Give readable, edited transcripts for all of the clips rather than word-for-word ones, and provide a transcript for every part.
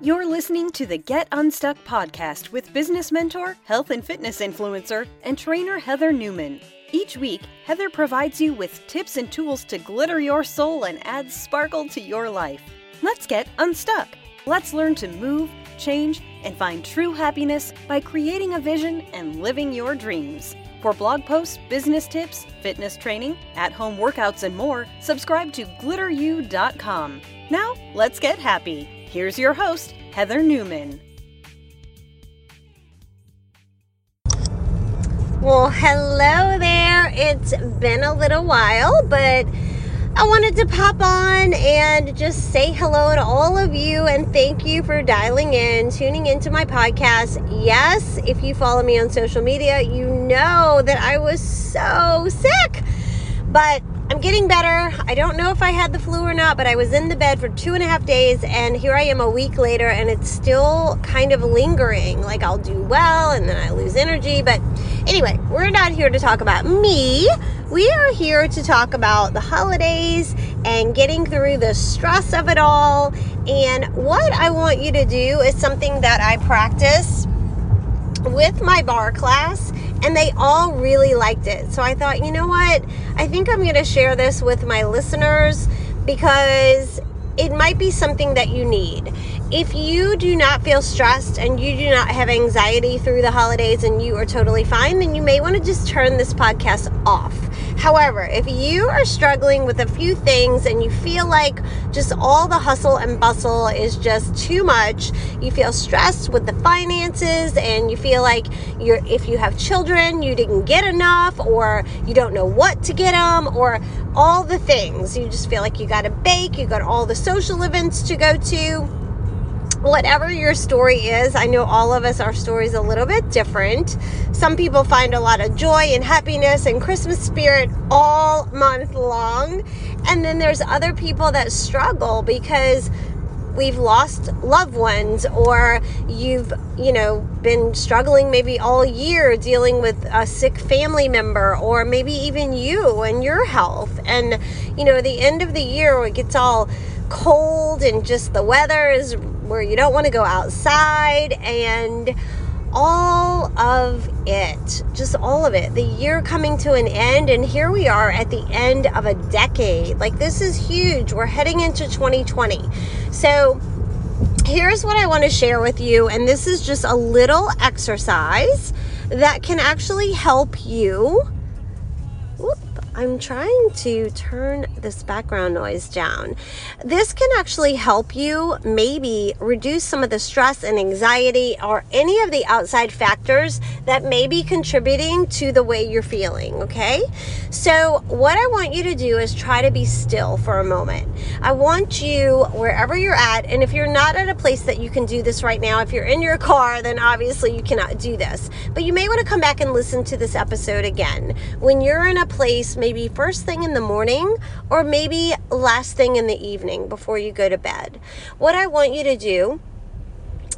You're listening to the Get Unstuck podcast with business mentor, health and fitness influencer, and trainer Heather Newman. Each week, Heather provides you with tips and tools to glitter your soul and add sparkle to your life. Let's get unstuck. Let's learn to move, change, and find true happiness by creating a vision and living your dreams. For blog posts, business tips, fitness training, at-home workouts, and more, subscribe to glitteryou.com. Now, let's get happy. Here's your host, Heather Newman. Well, hello there. It's been a little while, but I wanted to pop on and just say hello to all of you and thank you for dialing in, tuning into my podcast. Yes, if you follow me on social media, you know that I was so sick, but I'm getting better. I don't know if I had the flu or not, but I was in the bed for 2.5 days, and here I am a week later, and it's still kind of lingering. Like, I'll do well and then I lose energy. But anyway, we're not here to talk about me. We are here to talk about the holidays and getting through the stress of it all. And what I want you to do is something that I practice with my bar class, and they all really liked it. So I thought, you know what? I think I'm going to share this with my listeners because it might be something that you need. If you do not feel stressed and you do not have anxiety through the holidays and you are totally fine, then you may want to just turn this podcast off. However, if you are struggling with a few things and you feel like just all the hustle and bustle is just too much, you feel stressed with the finances and you feel like if you have children, you didn't get enough, or you don't know what to get them, or all the things. You just feel like you got to bake, you got all the social events to go to. Whatever your story is, I know all of us, our story's a little bit different. Some people find a lot of joy and happiness and Christmas spirit all month long. And then there's other people that struggle because we've lost loved ones, or you've, been struggling maybe all year dealing with a sick family member, or maybe even you and your health. And, the end of the year, it gets all cold and just the weather is where you don't want to go outside, and all of it, just all of it, the year coming to an end. And here we are at the end of a decade. Like, this is huge. We're heading into 2020. So here's what I want to share with you. And this is just a little exercise that can actually help you. Whoop. I'm trying to turn this background noise down. This can actually help you maybe reduce some of the stress and anxiety or any of the outside factors that may be contributing to the way you're feeling, okay? So what I want you to do is try to be still for a moment. I want you, wherever you're at, and if you're not at a place that you can do this right now, if you're in your car, then obviously you cannot do this. But you may want to come back and listen to this episode again. When you're in a place, maybe first thing in the morning, or maybe last thing in the evening before you go to bed. What I want you to do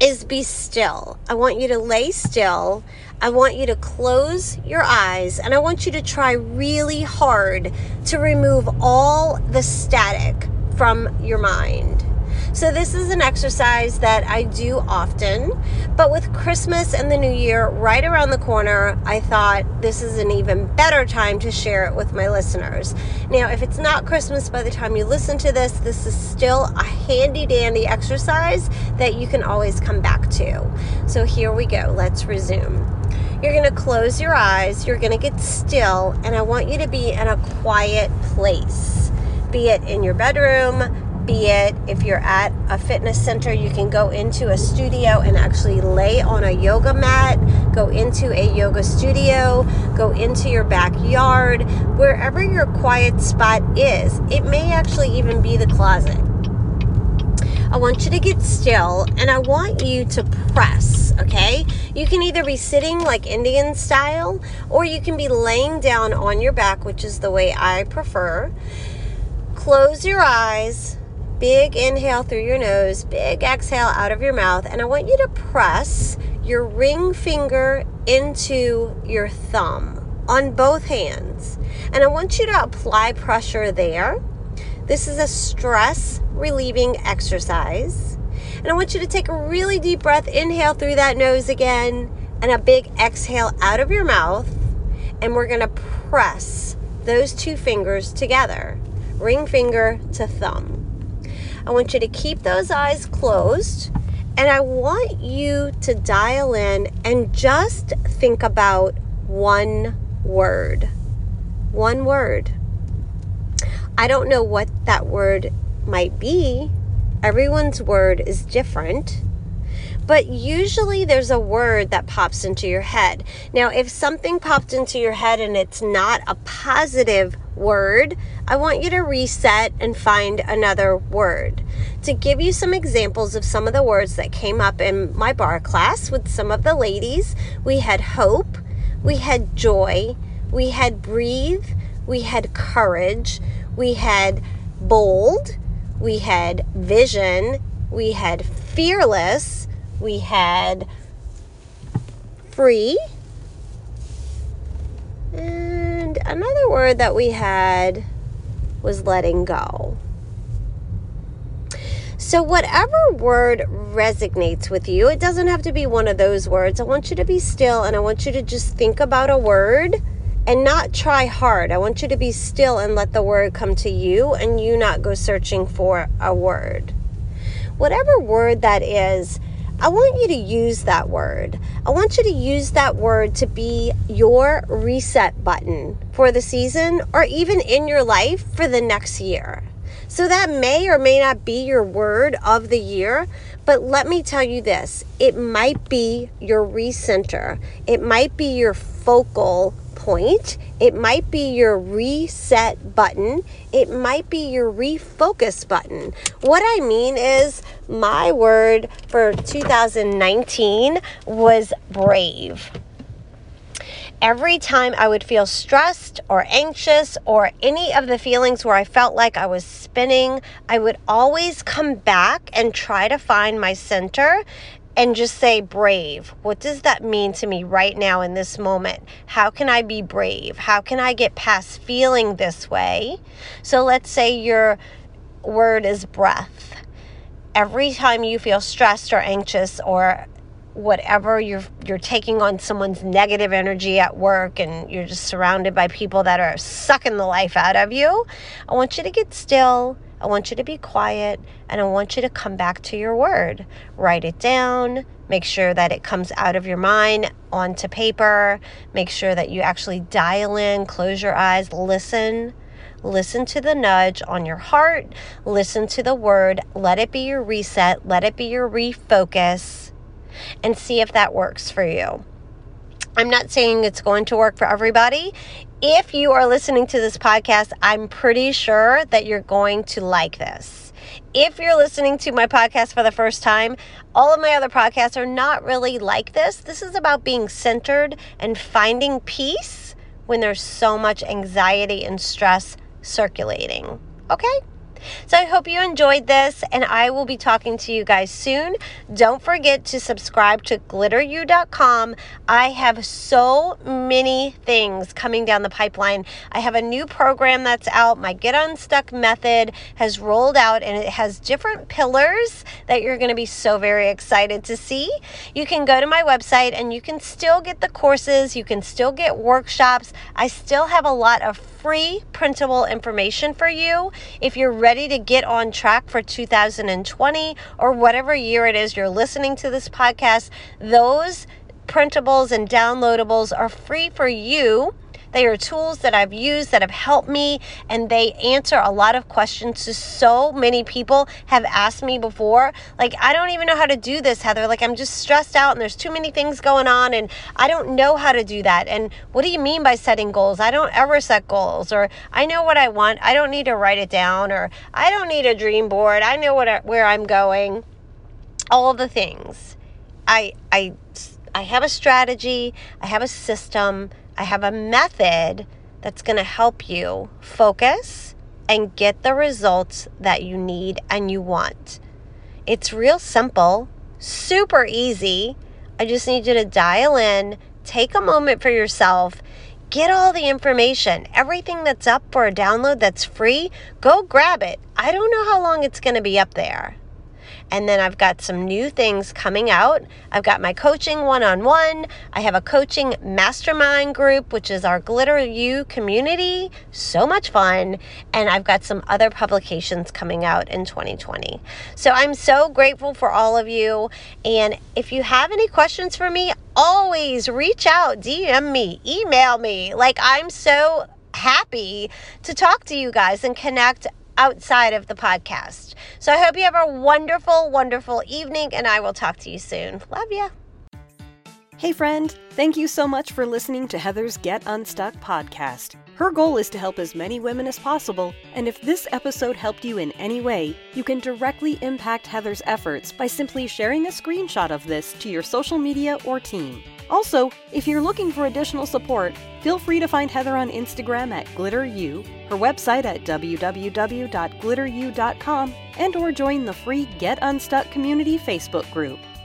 is be still. I want you to lay still. I want you to close your eyes, and I want you to try really hard to remove all the static from your mind. So this is an exercise that I do often, but with Christmas and the New Year right around the corner, I thought this is an even better time to share it with my listeners. Now, if it's not Christmas by the time you listen to this, this is still a handy-dandy exercise that you can always come back to. So here we go. Let's resume. You're going to close your eyes. You're going to get still, and I want you to be in a quiet place, be it in your bedroom, be it if you're at a fitness center, you can go into a studio and actually lay on a yoga mat, go into a yoga studio, go into your backyard, wherever your quiet spot is. It may actually even be the closet. I want you to get still, and I want you to press, okay? You can either be sitting like Indian style, or you can be laying down on your back, which is the way I prefer. Close your eyes. Big inhale through your nose, big exhale out of your mouth, and I want you to press your ring finger into your thumb on both hands. And I want you to apply pressure there. This is a stress relieving exercise. And I want you to take a really deep breath. Inhale through that nose again, and a big exhale out of your mouth. And we're going to press those two fingers together, ring finger to thumb. I want you to keep those eyes closed, and I want you to dial in and just think about one word. One word. I don't know what that word might be. Everyone's word is different. But usually there's a word that pops into your head. Now, if something popped into your head and it's not a positive word, I want you to reset and find another word. To give you some examples of some of the words that came up in my bar class with some of the ladies, we had hope, we had joy, we had breathe, we had courage, we had bold, we had vision, we had fearless, we had free, and another word that we had was letting go. So whatever word resonates with you, it doesn't have to be one of those words. I want you to be still, and I want you to just think about a word and not try hard. I want you to be still and let the word come to you, and you not go searching for a word. Whatever word that is, I want you to use that word. I want you to use that word to be your reset button for the season, or even in your life for the next year. So that may or may not be your word of the year, but let me tell you this, it might be your recenter. It might be your focal point. It might be your reset button. It might be your refocus button. What I mean is, my word for 2019 was brave. Every time I would feel stressed or anxious or any of the feelings where I felt like I was spinning, I would always come back and try to find my center and just say brave. What does that mean to me right now in this moment? How can I be brave? How can I get past feeling this way? So let's say your word is breath. Every time you feel stressed or anxious or whatever, you're taking on someone's negative energy at work and you're just surrounded by people that are sucking the life out of you, I want you to get still. I want you to be quiet, and I want you to come back to your word. Write it down. Make sure that it comes out of your mind onto paper. Make sure that you actually dial in, close your eyes, listen. Listen to the nudge on your heart. Listen to the word. Let it be your reset. Let it be your refocus, and see if that works for you. I'm not saying it's going to work for everybody. If you are listening to this podcast, I'm pretty sure that you're going to like this. If you're listening to my podcast for the first time, all of my other podcasts are not really like this. This is about being centered and finding peace when there's so much anxiety and stress circulating. Okay? So I hope you enjoyed this, and I will be talking to you guys soon. Don't forget to subscribe to GlitterYou.com. I have so many things coming down the pipeline. I have a new program that's out. My Get Unstuck method has rolled out, and it has different pillars that you're going to be so very excited to see. You can go to my website, and you can still get the courses. You can still get workshops. I still have a lot of free printable information for you if you're ready to get on track for 2020 or whatever year it is you're listening to this podcast. Those printables and downloadables are free for you. They are tools that I've used that have helped me, and they answer a lot of questions so many people have asked me before. Like, I don't even know how to do this, Heather. Like, I'm just stressed out and there's too many things going on and I don't know how to do that. And what do you mean by setting goals? I don't ever set goals. Or I know what I want. I don't need to write it down. Or I don't need a dream board. I know where I'm going. All the things. I have a strategy. I have a system. I have a method that's going to help you focus and get the results that you need and you want. It's real simple, super easy. I just need you to dial in, take a moment for yourself, get all the information, everything that's up for a download that's free, go grab it. I don't know how long it's going to be up there. And then I've got some new things coming out. I've got my coaching one-on-one. I have a coaching mastermind group, which is our GlitterYou community. So much fun. And I've got some other publications coming out in 2020. So I'm so grateful for all of you. And if you have any questions for me, always reach out, DM me, email me. Like, I'm so happy to talk to you guys and connect outside of the podcast. So I hope you have a wonderful, wonderful evening, and I will talk to you soon. Love ya. Hey friend, thank you so much for listening to Heather's Get Unstuck podcast. Her goal is to help as many women as possible, and if this episode helped you in any way, you can directly impact Heather's efforts by simply sharing a screenshot of this to your social media or team. Also, if you're looking for additional support, feel free to find Heather on Instagram at GlitterYou, her website at www.glitteryou.com, and/or join the free Get Unstuck Community Facebook group.